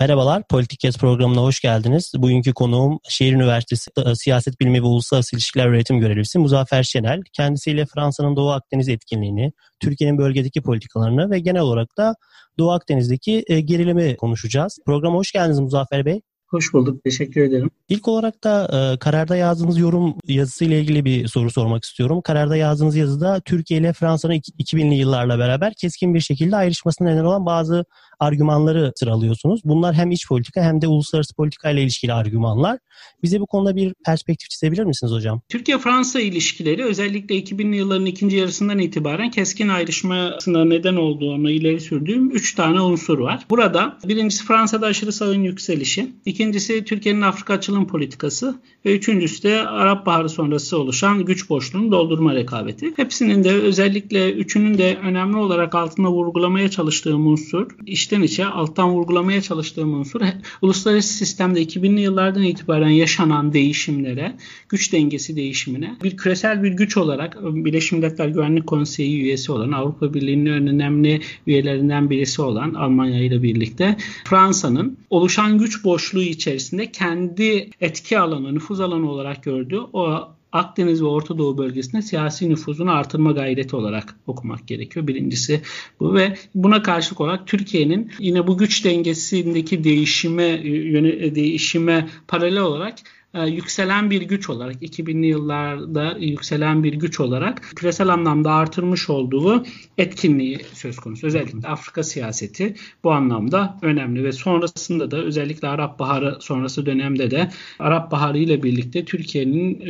Merhabalar, Politik Yaz programına hoş geldiniz. Bugünkü konuğum Şehir Üniversitesi Siyaset Bilimi ve Uluslararası İlişkiler Öğretim Görevlisi Muzaffer Şenel. Kendisiyle Fransa'nın Doğu Akdeniz etkinliğini, Türkiye'nin bölgedeki politikalarını ve genel olarak da Doğu Akdeniz'deki gerilimi konuşacağız. Programa hoş geldiniz Muzaffer Bey. Hoş bulduk, teşekkür ederim. İlk olarak da kararda yazdığınız yorum yazısıyla ilgili bir soru sormak istiyorum. Kararda yazdığınız yazıda Türkiye ile Fransa'nın 2000'li yıllarla beraber keskin bir şekilde ayrışmasına neden olan bazı argümanları sıralıyorsunuz. Bunlar hem iç politika hem de uluslararası politika ile ilişkili argümanlar. Bize bu konuda bir perspektif çizebilir misiniz hocam? Türkiye-Fransa ilişkileri özellikle 2000'li yılların ikinci yarısından itibaren keskin ayrışmasına neden olduğunu ileri sürdüğüm 3 tane unsur var. Burada birincisi Fransa'da aşırı sağın yükselişi, İkincisi Türkiye'nin Afrika açılım politikası ve üçüncüsü de Arap Baharı sonrası oluşan güç boşluğunu doldurma rekabeti. Hepsinin de özellikle üçünün de önemli olarak altına vurgulamaya çalıştığım unsur, içten içe alttan vurgulamaya çalıştığım unsur uluslararası sistemde 2000'li yıllardan itibaren yaşanan değişimlere, güç dengesi değişimine bir küresel bir güç olarak Birleşmiş Milletler Güvenlik Konseyi üyesi olan, Avrupa Birliği'nin önemli üyelerinden birisi olan Almanya ile birlikte Fransa'nın oluşan güç boşluğu içerisinde kendi etki alanı, nüfuz alanı olarak gördüğü o Akdeniz ve Orta Doğu bölgesinde siyasi nüfuzunu artırma gayreti olarak okumak gerekiyor. Birincisi bu ve buna karşılık olarak Türkiye'nin yine bu güç dengesindeki değişime paralel olarak yükselen bir güç olarak 2000'li yıllarda yükselen bir güç olarak küresel anlamda artırmış olduğu etkinliği söz konusu. Özellikle Afrika siyaseti bu anlamda önemli ve sonrasında da özellikle Arap Baharı sonrası dönemde de Arap Baharı ile birlikte Türkiye'nin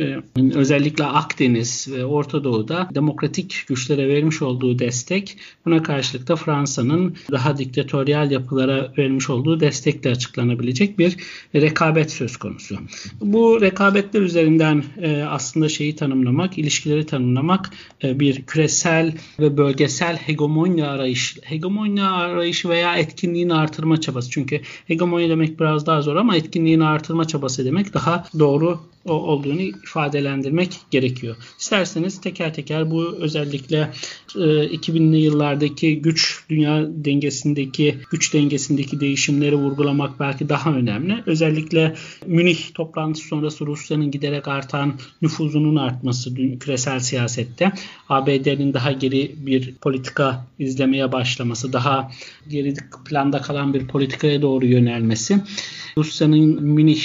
özellikle Akdeniz ve Orta Doğu'da demokratik güçlere vermiş olduğu destek, buna karşılık da Fransa'nın daha diktatöryal yapılara vermiş olduğu destekle açıklanabilecek bir rekabet söz konusu. Bu rekabetler üzerinden aslında ilişkileri tanımlamak bir küresel ve bölgesel hegemonya arayışı veya etkinliğini artırma çabası. Çünkü hegemonya demek biraz daha zor ama etkinliğini artırma çabası demek daha doğru olduğunu ifadelendirmek gerekiyor. İsterseniz teker teker bu özellikle 2000'li yıllardaki dünya güç dengesindeki değişimleri vurgulamak belki daha önemli. Özellikle Münih toplantısı sonrası Rusya'nın giderek artan nüfuzunun artması küresel siyasette, ABD'nin daha geri bir politika izlemeye başlaması, daha geri planda kalan bir politikaya doğru yönelmesi, Rusya'nın Münih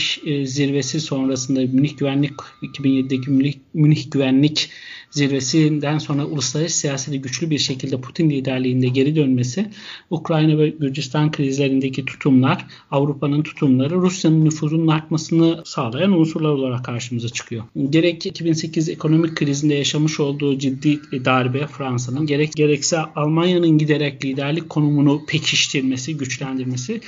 zirvesi sonrasında 2007'deki Münih Güvenlik Zirvesi'nden sonra uluslararası siyasete güçlü bir şekilde Putin liderliğinde geri dönmesi, Ukrayna ve Gürcistan krizlerindeki tutumlar, Avrupa'nın tutumları Rusya'nın nüfuzunun artmasını sağlayan unsurlar olarak karşımıza çıkıyor. Gerek 2008 ekonomik krizinde yaşamış olduğu ciddi darbe Fransa'nın, gerekse Almanya'nın giderek liderlik konumunu pekiştirmesi, güçlendirmesi,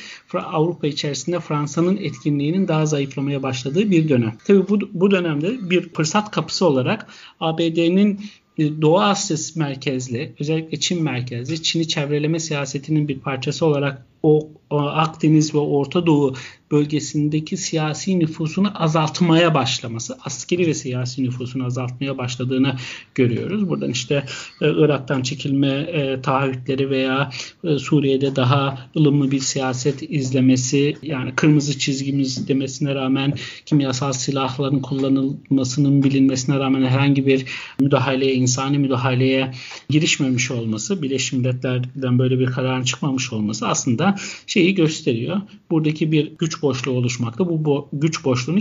Avrupa içerisinde Fransa'nın etkinliğinin daha zayıflamaya başladığı bir dönem. Tabii bu dönemde bir fırsat kapısı olarak ABD'nin Doğu Asya merkezli, özellikle Çin merkezli, Çin'i çevreleme siyasetinin bir parçası olarak o Akdeniz ve Orta Doğu bölgesindeki siyasi nüfusunu azaltmaya başlaması, askeri ve siyasi nüfusunu azaltmaya başladığını görüyoruz. Buradan işte Irak'tan çekilme taahhütleri veya Suriye'de daha ılımlı bir siyaset izlemesi, yani kırmızı çizgimiz demesine rağmen kimyasal silahların kullanılmasının bilinmesine rağmen herhangi bir insani müdahaleye girişmemiş olması, Birleşmiş Milletler'den böyle bir kararın çıkmamış olması aslında şeyi gösteriyor. Buradaki bir güç boşluğu oluşmakta. Bu güç boşluğunu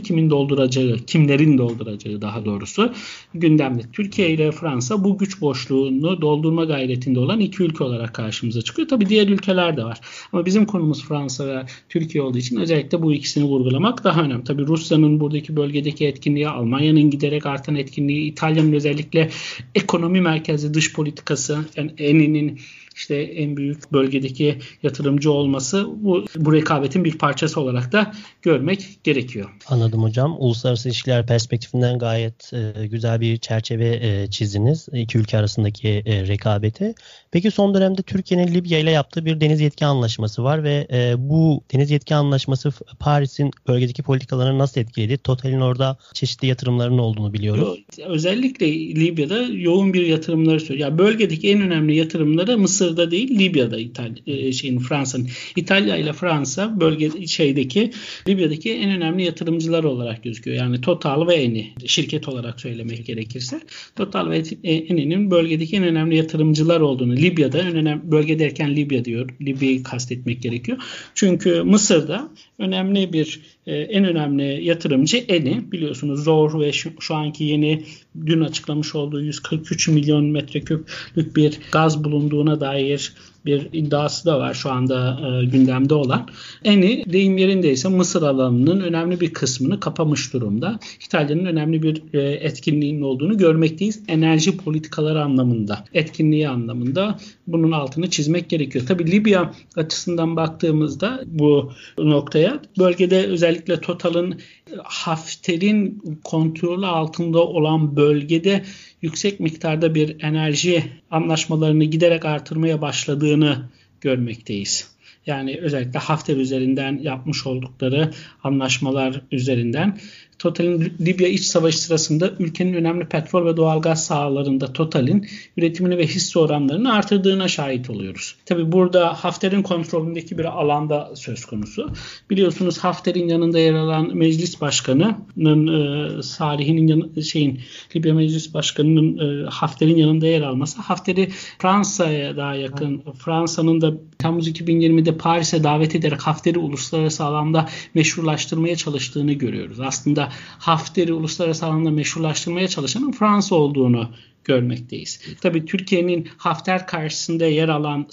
kimlerin dolduracağı daha doğrusu gündemde. Türkiye ile Fransa bu güç boşluğunu doldurma gayretinde olan iki ülke olarak karşımıza çıkıyor. Tabii diğer ülkeler de var. Ama bizim konumuz Fransa ve Türkiye olduğu için özellikle bu ikisini vurgulamak daha önemli. Tabii Rusya'nın buradaki bölgedeki etkinliği, Almanya'nın giderek artan etkinliği, İtalya'nın özellikle ekonomi merkezli dış politikası, yani Eni'nin işte en büyük bölgedeki yatırımcı olması bu rekabetin bir parçası olarak da görmek gerekiyor. Anladım hocam. Uluslararası ilişkiler perspektifinden gayet güzel bir çerçeve çizdiniz iki ülke arasındaki rekabeti. Peki son dönemde Türkiye'nin Libya ile yaptığı bir deniz yetki anlaşması var ve bu deniz yetki anlaşması Paris'in bölgedeki politikalarını nasıl etkiledi? Total'in orada çeşitli yatırımlarının olduğunu biliyoruz. Özellikle Libya'da yoğun bir yatırımları söylüyor. Yani bölgedeki en önemli yatırımları Mısır'da değil, Libya'da Fransa'nın. İtalya ile Fransa bölge Libya'daki en önemli yatırımcılar olarak gözüküyor. Yani Total ve Eni şirket olarak söylemek gerekirse Total ve Eni'nin bölgedeki en önemli yatırımcılar olduğunu, Libya'da en önemli bölge derken Libya diyor. Libya'yı kastetmek gerekiyor. Çünkü Mısır'da önemli bir en önemli yatırımcı Eni. Biliyorsunuz Zohr ve şu anki yeni dün açıklamış olduğu 143 milyon metreküplük bir gaz bulunduğuna dair bir iddiası da var şu anda gündemde olan. Eni deyim yerindeyse Mısır alanının önemli bir kısmını kapamış durumda. İtalya'nın önemli bir etkinliğinin olduğunu görmekteyiz. Enerji politikaları anlamında, etkinliği anlamında bunun altını çizmek gerekiyor. Tabii Libya açısından baktığımızda bu noktaya bölgede özellikle Total'ın Hafter'in kontrolü altında olan bölgede yüksek miktarda bir enerji anlaşmalarını giderek artırmaya başladığını görmekteyiz. Yani özellikle Hafter üzerinden yapmış oldukları anlaşmalar üzerinden Total'in Libya iç savaşı sırasında ülkenin önemli petrol ve doğalgaz sahalarında Total'in üretimini ve hisse oranlarını artırdığına şahit oluyoruz. Tabii burada Hafter'in kontrolündeki bir alanda söz konusu. Biliyorsunuz Hafter'in yanında yer alan meclis başkanının Libya meclis başkanının Hafter'in yanında yer alması Hafter'i Fransa'ya daha yakın, Fransa'nın da Temmuz 2020'de Paris'e davet ederek Hafter'i uluslararası alanda meşrulaştırmaya çalıştığını görüyoruz. Aslında Hafter'i uluslararası alanda meşrulaştırmaya çalışanın Fransa olduğunu görmekteyiz. Tabii Türkiye'nin Hafter karşısında yer alan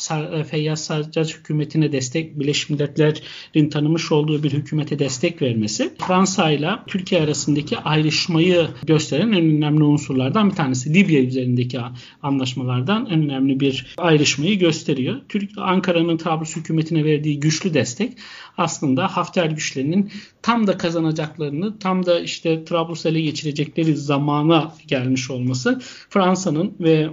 Feyyaz Serrac hükümetine destek, Birleşmiş Milletler'in tanımış olduğu bir hükümete destek vermesi Fransa ile Türkiye arasındaki ayrışmayı gösteren en önemli unsurlardan bir tanesi. Libya üzerindeki anlaşmalardan en önemli bir ayrışmayı gösteriyor. Ankara'nın Trablus hükümetine verdiği güçlü destek aslında Hafter güçlerinin tam da kazanacaklarını, tam da işte Trablus'u ele geçirecekleri zamana gelmiş olması Fransa'nın ve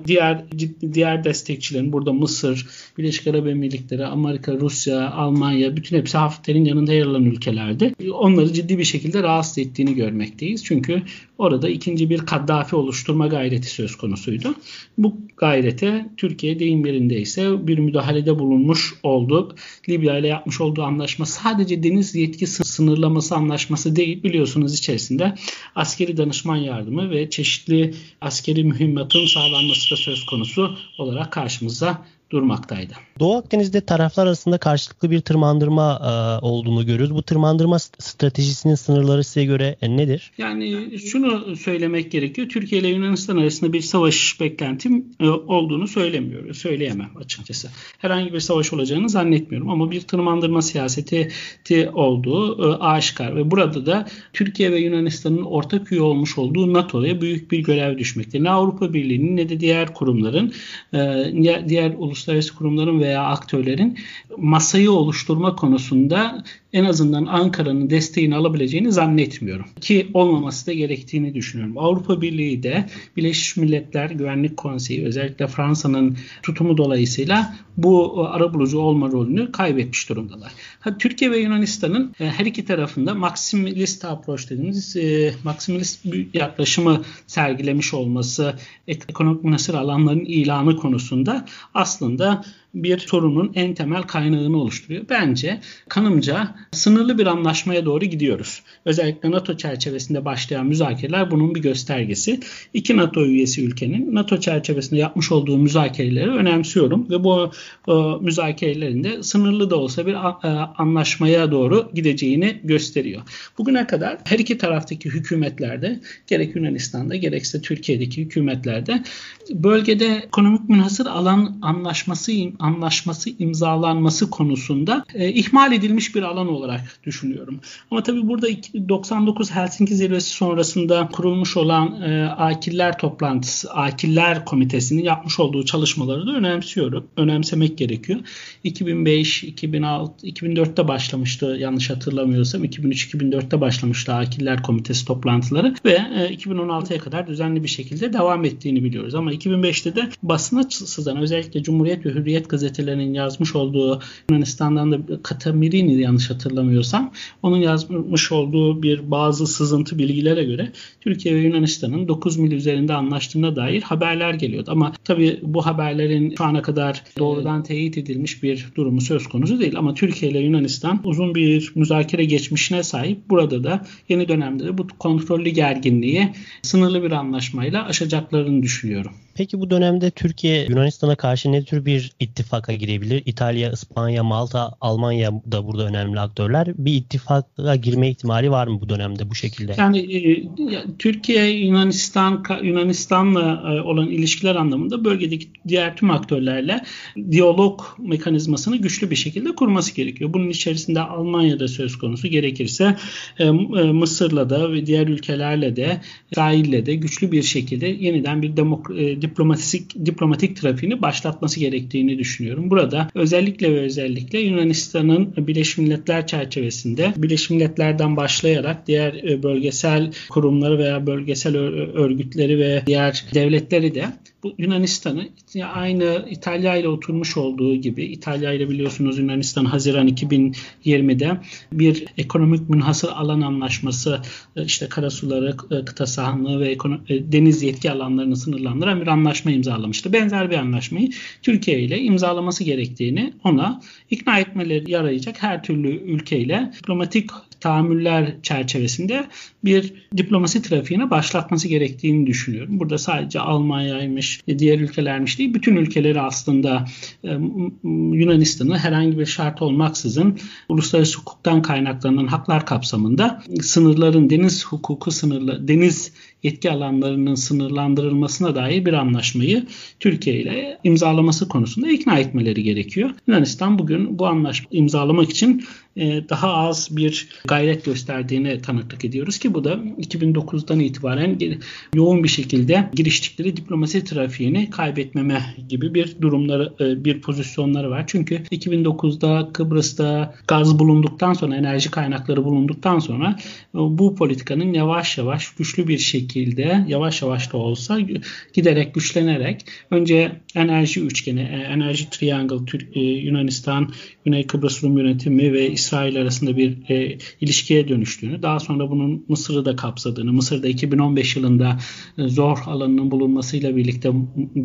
diğer destekçilerin burada Mısır, Birleşik Arap Emirlikleri, Amerika, Rusya, Almanya bütün hepsi Hafter'in yanında yer alan ülkelerde. Onları ciddi bir şekilde rahatsız ettiğini görmekteyiz. Çünkü orada ikinci bir Kaddafi oluşturma gayreti söz konusuydu. Bu gayrete Türkiye deyim yerindeyse bir müdahalede bulunmuş olduk. Libya ile yapmış olduğu anlaşma sadece deniz yetki sınırlaması anlaşması değil. Biliyorsunuz içerisinde askeri danışman yardımı ve çeşitli askeri mühimmatın sağlanması da söz konusu olarak karşımıza durmaktaydı. Doğu Akdeniz'de taraflar arasında karşılıklı bir tırmandırma olduğunu görüyoruz. Bu tırmandırma stratejisinin sınırları size göre nedir? Yani şunu söylemek gerekiyor. Türkiye ile Yunanistan arasında bir savaş beklentim olduğunu söyleyemem açıkçası. Herhangi bir savaş olacağını zannetmiyorum ama bir tırmandırma siyaseti olduğu aşikar ve burada da Türkiye ve Yunanistan'ın ortak üye olmuş olduğu NATO'ya büyük bir görev düşmekte. Ne Avrupa Birliği'nin ne de diğer kurumların, diğer uluslararası kurumların veya aktörlerin masayı oluşturma konusunda en azından Ankara'nın desteğini alabileceğini zannetmiyorum. Ki olmaması da gerektiğini düşünüyorum. Avrupa Birliği de Birleşmiş Milletler Güvenlik Konseyi özellikle Fransa'nın tutumu dolayısıyla bu arabulucu olma rolünü kaybetmiş durumdalar. Türkiye ve Yunanistan'ın her iki tarafında maksimalist approach dediğimiz maksimalist yaklaşımı sergilemiş olması ekonomik münasır alanların ilanı konusunda aslında bir sorunun en temel kaynağını oluşturuyor. Bence kanımca sınırlı bir anlaşmaya doğru gidiyoruz. Özellikle NATO çerçevesinde başlayan müzakereler bunun bir göstergesi. İki NATO üyesi ülkenin NATO çerçevesinde yapmış olduğu müzakereleri önemsiyorum ve bu müzakerelerin de sınırlı da olsa bir anlaşmaya doğru gideceğini gösteriyor. Bugüne kadar her iki taraftaki hükümetlerde gerek Yunanistan'da gerekse Türkiye'deki hükümetlerde bölgede ekonomik münhasır alan anlaşması anlaşması imzalanması konusunda ihmal edilmiş bir alan olarak düşünüyorum. Ama tabii burada 99 Helsinki Zirvesi sonrasında kurulmuş olan Akiller Toplantısı, Akiller Komitesi'nin yapmış olduğu çalışmaları da önemsiyorum. Önemsemek gerekiyor. 2005, 2006, 2004'te başlamıştı yanlış hatırlamıyorsam. 2003-2004'te başlamıştı Akiller Komitesi toplantıları ve 2016'ya kadar düzenli bir şekilde devam ettiğini biliyoruz. Ama 2005'te de basına sızan, özellikle Cumhuriyet ve Hürriyet gazetelerinin yazmış olduğu, Yunanistan'dan da Katamirini yanlış hatırlamıyorsam, onun yazmış olduğu bir bazı sızıntı bilgilere göre Türkiye ve Yunanistan'ın 9 mil üzerinde anlaştığına dair haberler geliyordu. Ama tabii bu haberlerin şu ana kadar doğrudan teyit edilmiş bir durumu söz konusu değil. Ama Türkiye ile Yunanistan uzun bir müzakere geçmişine sahip. Burada da yeni dönemde de bu kontrollü gerginliği sınırlı bir anlaşmayla aşacaklarını düşünüyorum. Peki bu dönemde Türkiye Yunanistan'a karşı ne tür bir ittifaka girebilir? İtalya, İspanya, Malta, Almanya da burada önemli aktörler. Bir ittifaka girme ihtimali var mı bu dönemde bu şekilde? Yani Türkiye, Yunanistan'la olan ilişkiler anlamında bölgedeki diğer tüm aktörlerle diyalog mekanizmasını güçlü bir şekilde kurması gerekiyor. Bunun içerisinde Almanya'da söz konusu, gerekirse Mısır'la da ve diğer ülkelerle de, İsrail'le de güçlü bir şekilde yeniden bir diplomatik trafiğini başlatması gerektiğini düşünüyorum. Burada özellikle Yunanistan'ın Birleşmiş Milletler çerçevesinde, Birleşmiş Milletler'den başlayarak diğer bölgesel kurumları veya bölgesel örgütleri ve diğer devletleri de bu Yunanistan'ı aynı İtalya ile oturmuş olduğu gibi, İtalya ile biliyorsunuz Yunanistan Haziran 2020'de bir ekonomik münhasır alan anlaşması, işte karasuları, kıta sahanlığı ve deniz yetki alanlarını sınırlandıran bir anlaşma imzalamıştı. Benzer bir anlaşmayı Türkiye ile imzalaması gerektiğini ona ikna etmeleri yarayacak her türlü ülkeyle diplomatik tahammüller çerçevesinde bir diplomasi trafiğine başlatması gerektiğini düşünüyorum. Burada sadece Almanya'ymış, diğer ülkelermiş değil, bütün ülkeleri aslında Yunanistan'ı herhangi bir şart olmaksızın uluslararası hukuktan kaynaklanan haklar kapsamında sınırların, deniz hukuku sınırlı, deniz yetki alanlarının sınırlandırılmasına dair bir anlaşmayı Türkiye ile imzalaması konusunda ikna etmeleri gerekiyor. Yunanistan bugün bu anlaşmayı imzalamak için daha az bir gayret gösterdiğine tanıklık ediyoruz ki bu da 2009'dan itibaren yoğun bir şekilde giriştikleri diplomasi trafiğini kaybetmeme gibi bir pozisyonları var. Çünkü 2009'da Kıbrıs'ta gaz bulunduktan sonra, enerji kaynakları bulunduktan sonra bu politikanın yavaş yavaş güçlü bir şekilde, yavaş yavaş da olsa giderek güçlenerek önce enerji üçgeni, enerji triangle, Yunanistan, Güney Kıbrıs Rum yönetimi ve İsrail arasında bir ilişkiye dönüştüğünü, daha sonra bunun Mısır'ı da kapsadığını, Mısır'da 2015 yılında Zohr alanının bulunmasıyla birlikte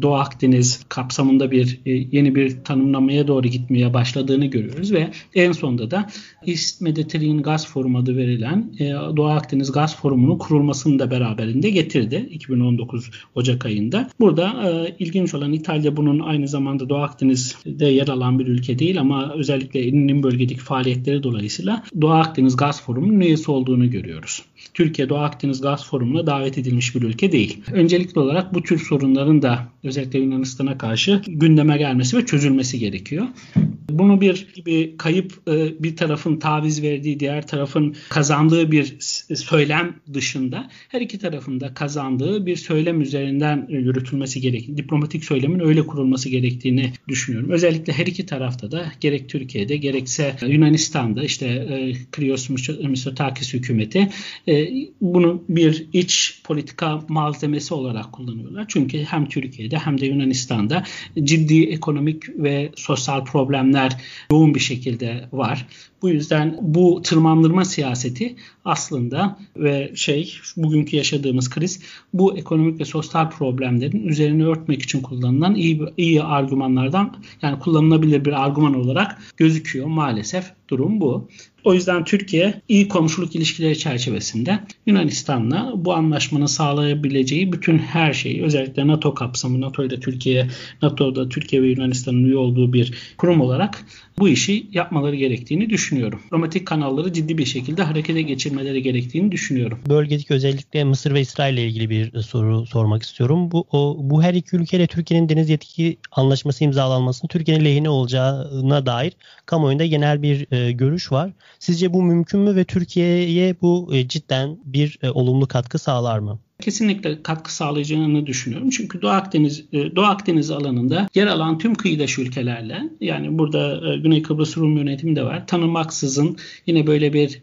Doğu Akdeniz kapsamında bir yeni bir tanımlamaya doğru gitmeye başladığını görüyoruz ve en sonunda da East Mediterranean Gaz Forumu adı verilen Doğu Akdeniz Gaz Forumu'nun kurulmasını da beraberinde getirdi 2019 Ocak ayında. Burada ilginç olan, İtalya bunun aynı zamanda Doğu Akdeniz'de yer alan bir ülke değil ama özellikle Eni'nin bölgedeki faaliyetleri dolayısıyla Doğu Akdeniz Gaz Forumu'nun üyesi olduğunu görüyoruz. Türkiye Doğu Akdeniz Gaz Forumu'na davet edilmiş bir ülke değil. Öncelikli olarak bu tür sorunların da özellikle Yunanistan'a karşı gündeme gelmesi ve çözülmesi gerekiyor. Bunu bir kayıp, bir tarafın taviz verdiği, diğer tarafın kazandığı bir söylem dışında her iki tarafın da kazandığı bir söylem üzerinden yürütülmesi gerektiğini, diplomatik söylemin öyle kurulması gerektiğini düşünüyorum. Özellikle her iki tarafta da, gerek Türkiye'de gerekse Yunanistan'da, işte Krios Mitsotakis hükümeti bunu bir iç politika malzemesi olarak kullanıyorlar. Çünkü hem Türkiye'de hem de Yunanistan'da ciddi ekonomik ve sosyal problemler yoğun bir şekilde var. Bu yüzden bu tırmandırma siyaseti aslında ve bugünkü yaşadığımız kriz, bu ekonomik ve sosyal problemlerin üzerine örtmek için kullanılan iyi argümanlardan, yani kullanılabilir bir argüman olarak gözüküyor. Maalesef durum bu. O yüzden Türkiye iyi komşuluk ilişkileri çerçevesinde Yunanistan'la bu anlaşmanın sağlayabileceği bütün her şeyi, özellikle NATO kapsamı, NATO'da Türkiye ve Yunanistan'ın üye olduğu bir kurum olarak bu işi yapmaları gerektiğini düşünüyorum. Diplomatik kanalları ciddi bir şekilde harekete geçirmeleri gerektiğini düşünüyorum. Bölgedeki özellikle Mısır ve İsrail ile ilgili bir soru sormak istiyorum. Bu her iki ülkeyle Türkiye'nin deniz yetki anlaşması imzalanmasının Türkiye'nin lehine olacağına dair kamuoyunda genel bir görüş var. Sizce bu mümkün mü ve Türkiye'ye bu cidden bir olumlu katkı sağlar mı? Kesinlikle katkı sağlayacağını düşünüyorum. Çünkü Doğu Akdeniz alanında yer alan tüm kıyıdaş ülkelerle, yani burada Güney Kıbrıs Rum yönetimi de var. Tanımaksızın yine böyle bir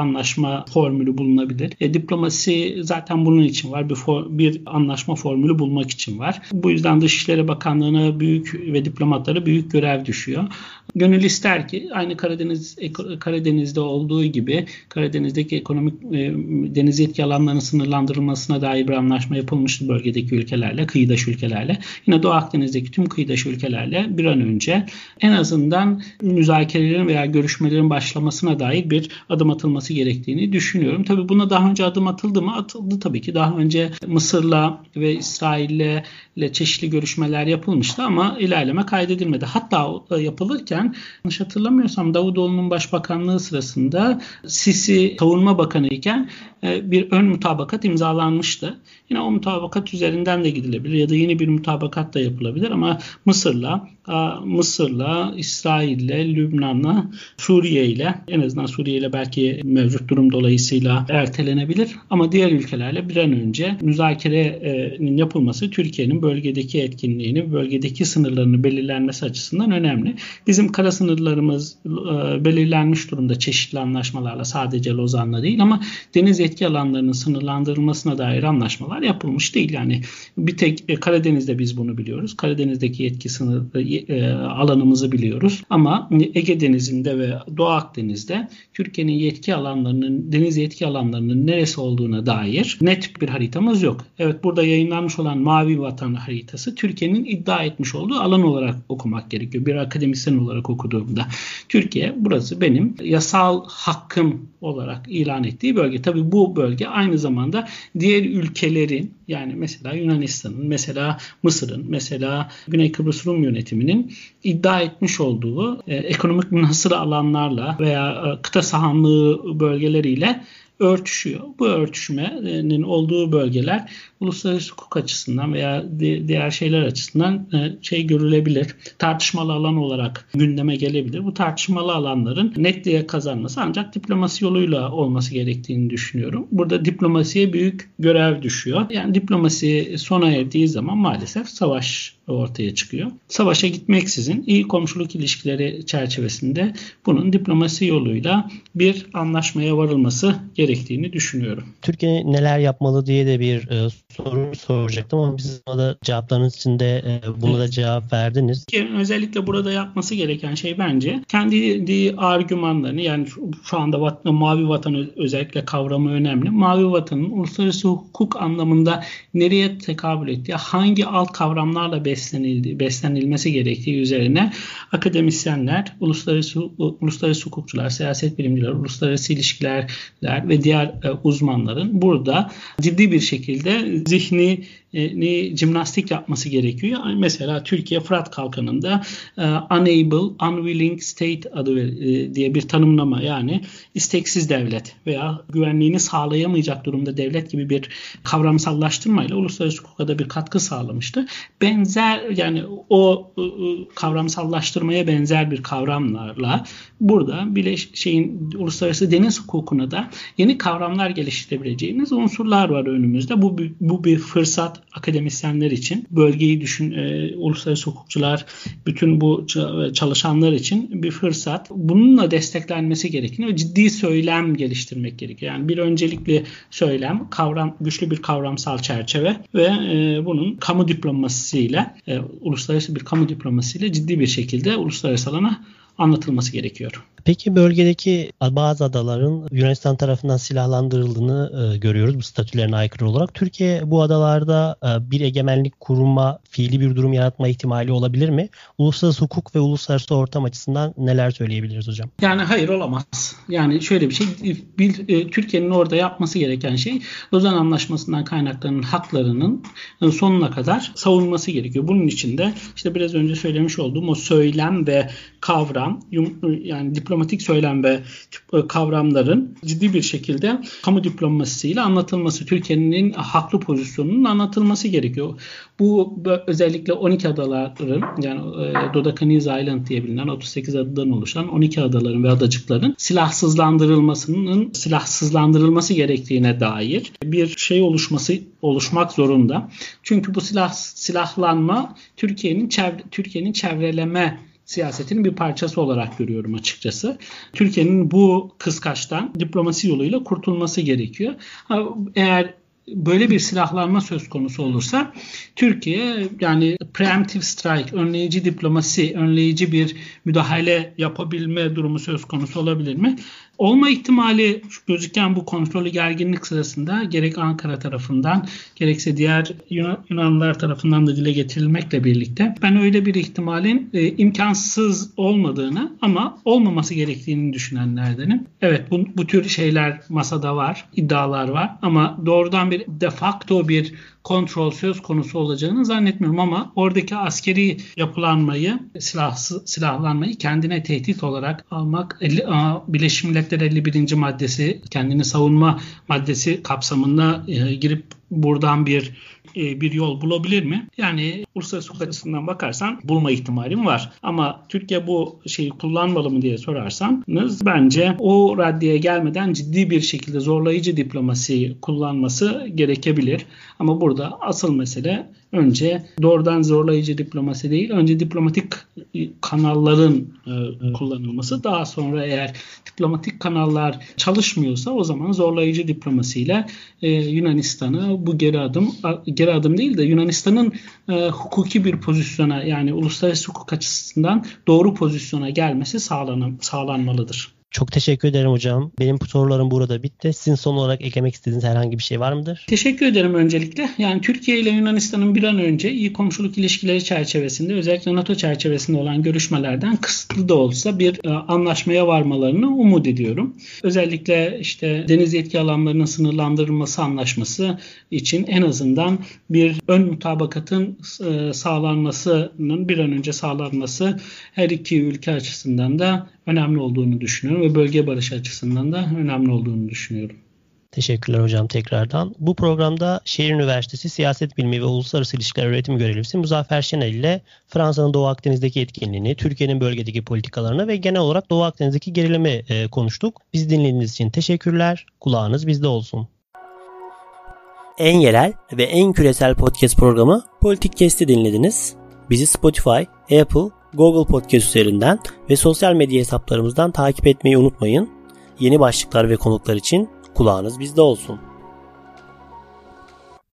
anlaşma formülü bulunabilir. Diplomasi zaten bunun için var. Bir anlaşma formülü bulmak için var. Bu yüzden Dışişleri Bakanlığı'na ve diplomatlara büyük görev düşüyor. Gönül ister ki aynı Karadeniz'de olduğu gibi Karadeniz'deki ekonomik deniz yetki alanlarının sınırlandırılmasına dair bir anlaşma yapılmıştı bölgedeki ülkelerle, kıyıdaş ülkelerle. Yine Doğu Akdeniz'deki tüm kıyıdaş ülkelerle bir an önce en azından müzakerelerin veya görüşmelerin başlamasına dair bir adım atılması gerektiğini düşünüyorum. Tabii buna daha önce adım atıldı mı? Atıldı tabii ki. Daha önce Mısır'la ve İsrail'le çeşitli görüşmeler yapılmıştı ama ilerleme kaydedilmedi. Hatta yapılırken, yanlış hatırlamıyorsam, Davutoğlu'nun başbakanlığı sırasında Sisi savunma bakanı iken bir ön mutabakat imzalanmıştı. Yine o mutabakat üzerinden de gidilebilir ya da yeni bir mutabakat da yapılabilir ama Mısır'la, İsrail'le, Lübnan'la, Suriye'yle, en azından Suriye'yle belki mevcut durum dolayısıyla ertelenebilir ama diğer ülkelerle bir an önce müzakerenin yapılması Türkiye'nin bölgedeki etkinliğini, bölgedeki sınırlarını belirlenmesi açısından önemli. Bizim kara sınırlarımız belirlenmiş durumda çeşitli anlaşmalarla, sadece Lozan'la değil, ama deniz etki alanlarının sınırlandırılmasına dair anlaşmalar yapılmış değil. Yani bir tek Karadeniz'de biz bunu biliyoruz. Karadeniz'deki yetki alanımızı biliyoruz. Ama Ege Denizi'nde ve Doğu Akdeniz'de Türkiye'nin deniz yetki alanlarının neresi olduğuna dair net bir haritamız yok. Evet, burada yayınlanmış olan Mavi Vatan haritası Türkiye'nin iddia etmiş olduğu alan olarak okumak gerekiyor. Bir akademisyen olarak okuduğumda Türkiye, burası benim yasal hakkım olarak ilan ettiği bölge. Tabii bu bölge aynı zamanda diğer ülkelerin, yani mesela Yunanistan'ın, mesela Mısır'ın, mesela Güney Kıbrıs Rum yönetiminin iddia etmiş olduğu ekonomik münhasır alanlarla veya kıta sahanlığı bölgeleriyle örtüşüyor. Bu örtüşmenin olduğu bölgeler uluslararası hukuk açısından veya diğer şeyler açısından görülebilir. Tartışmalı alan olarak gündeme gelebilir. Bu tartışmalı alanların netliğe kazanması ancak diplomasi yoluyla olması gerektiğini düşünüyorum. Burada diplomasiye büyük görev düşüyor. Yani diplomasi sona erdiği zaman maalesef savaş ortaya çıkıyor. Savaşa gitmeksizin iyi komşuluk ilişkileri çerçevesinde bunun diplomasi yoluyla bir anlaşmaya varılması gerektiğini düşünüyorum. Türkiye neler yapmalı diye de bir soru soracaktım ama siz da cevaplarınız için de buna da cevap verdiniz. Özellikle burada yapması gereken şey bence kendi argümanlarını, yani şu anda Mavi Vatan özellikle kavramı önemli. Mavi Vatan'ın uluslararası hukuk anlamında nereye tekabül ettiği, hangi alt kavramlarla beslenilmesi gerektiği üzerine akademisyenler, uluslararası hukukçular, siyaset bilimciler, uluslararası ilişkiler ve diğer uzmanların burada ciddi bir şekilde zihni jimnastik yapması gerekiyor. Yani mesela Türkiye Fırat Kalkanı'nda unable, unwilling state adı diye bir tanımlama, yani isteksiz devlet veya güvenliğini sağlayamayacak durumda devlet gibi bir kavramsallaştırmayla uluslararası hukuka da bir katkı sağlamıştı. Benzer, yani o kavramsallaştırmaya benzer bir kavramlarla burada uluslararası deniz hukukuna da yeni kavramlar geliştirebileceğimiz unsurlar var önümüzde. Bu bir fırsat akademisyenler için, uluslararası hukukçular, bütün bu çalışanlar için bir fırsat. Bununla desteklenmesi gerektiğini ve ciddi söylem geliştirmek gerekiyor. Yani bir öncelikli söylem, güçlü bir kavramsal çerçeve ve bunun kamu diplomasisiyle, uluslararası bir kamu diplomasisiyle ciddi bir şekilde uluslararası alana anlatılması gerekiyor. Peki bölgedeki bazı adaların Yunanistan tarafından silahlandırıldığını görüyoruz bu statülerine aykırı olarak. Türkiye bu adalarda bir egemenlik kurma, fiili bir durum yaratma ihtimali olabilir mi? Uluslararası hukuk ve uluslararası ortam açısından neler söyleyebiliriz hocam? Yani hayır, olamaz. Yani şöyle bir şey, Türkiye'nin orada yapması gereken şey Lozan Anlaşması'ndan kaynaklanan haklarının sonuna kadar savunması gerekiyor. Bunun için de işte biraz önce söylemiş olduğum o söylem ve kavram, yani diplomatik söylem ve kavramların ciddi bir şekilde kamu diplomasisiyle anlatılması, Türkiye'nin haklı pozisyonunun anlatılması gerekiyor. Bu özellikle 12 adaların, yani Dodecanize Island diye bilinen 38 adadan oluşan 12 adaların ve adacıkların silahsızlandırılması gerektiğine dair bir şey oluşmak zorunda. Çünkü bu silahlanma Türkiye'nin çevreleme siyasetinin bir parçası olarak görüyorum açıkçası. Türkiye'nin bu kıskaçtan diplomasi yoluyla kurtulması gerekiyor. Eğer böyle bir silahlanma söz konusu olursa Türkiye, yani preemptive strike, önleyici diplomasi, önleyici bir müdahale yapabilme durumu söz konusu olabilir mi? Olma ihtimali gözüken bu kontrollü gerginlik sırasında gerek Ankara tarafından gerekse diğer Yunanlılar tarafından da dile getirilmekle birlikte ben öyle bir ihtimalin imkansız olmadığını ama olmaması gerektiğini düşünenlerdenim. Evet, bu tür şeyler masada var, iddialar var ama doğrudan bir de facto bir kontrol söz konusu olacağını zannetmiyorum ama oradaki askeri yapılanmayı, silahlanmayı kendine tehdit olarak almak, Birleşmiş Milletler 51. maddesi, kendini savunma maddesi kapsamında girip buradan bir yol bulabilir mi? Yani uluslararası hukuk açısından bakarsan bulma ihtimalim var. Ama Türkiye bu şeyi kullanmalı mı diye sorarsanız bence o raddeye gelmeden ciddi bir şekilde zorlayıcı diplomasi kullanması gerekebilir. Ama burada asıl mesele önce doğrudan zorlayıcı diplomasi değil, önce diplomatik kanalların kullanılması. Daha sonra eğer diplomatik kanallar çalışmıyorsa o zaman zorlayıcı diplomasiyle Yunanistan'ı bu geri adım değil de Yunanistan'ın hukuki bir pozisyona, yani uluslararası hukuk açısından doğru pozisyona gelmesi sağlanmalıdır. Çok teşekkür ederim hocam. Benim sorularım burada bitti. Sizin son olarak eklemek istediğiniz herhangi bir şey var mıdır? Teşekkür ederim öncelikle. Yani Türkiye ile Yunanistan'ın bir an önce iyi komşuluk ilişkileri çerçevesinde, özellikle NATO çerçevesinde olan görüşmelerden kısıtlı da olsa bir anlaşmaya varmalarını umut ediyorum. Özellikle işte deniz yetki alanlarının sınırlandırılması anlaşması için en azından bir ön mutabakatın sağlanmasının bir an önce sağlanması her iki ülke açısından da önemli olduğunu düşünüyorum ve bölge barışı açısından da önemli olduğunu düşünüyorum. Teşekkürler hocam tekrardan. Bu programda Şehir Üniversitesi Siyaset Bilimi ve Uluslararası İlişkiler Öğretim Görevlisi Muzaffer Şenel ile Fransa'nın Doğu Akdeniz'deki etkinliğini, Türkiye'nin bölgedeki politikalarını ve genel olarak Doğu Akdeniz'deki gerilimi konuştuk. Bizi dinlediğiniz için teşekkürler. Kulağınız bizde olsun. En yerel ve en küresel podcast programı Politik Kes'i dinlediniz. Bizi Spotify, Apple, Google Podcast üzerinden ve sosyal medya hesaplarımızdan takip etmeyi unutmayın. Yeni başlıklar ve konuklar için kulağınız bizde olsun.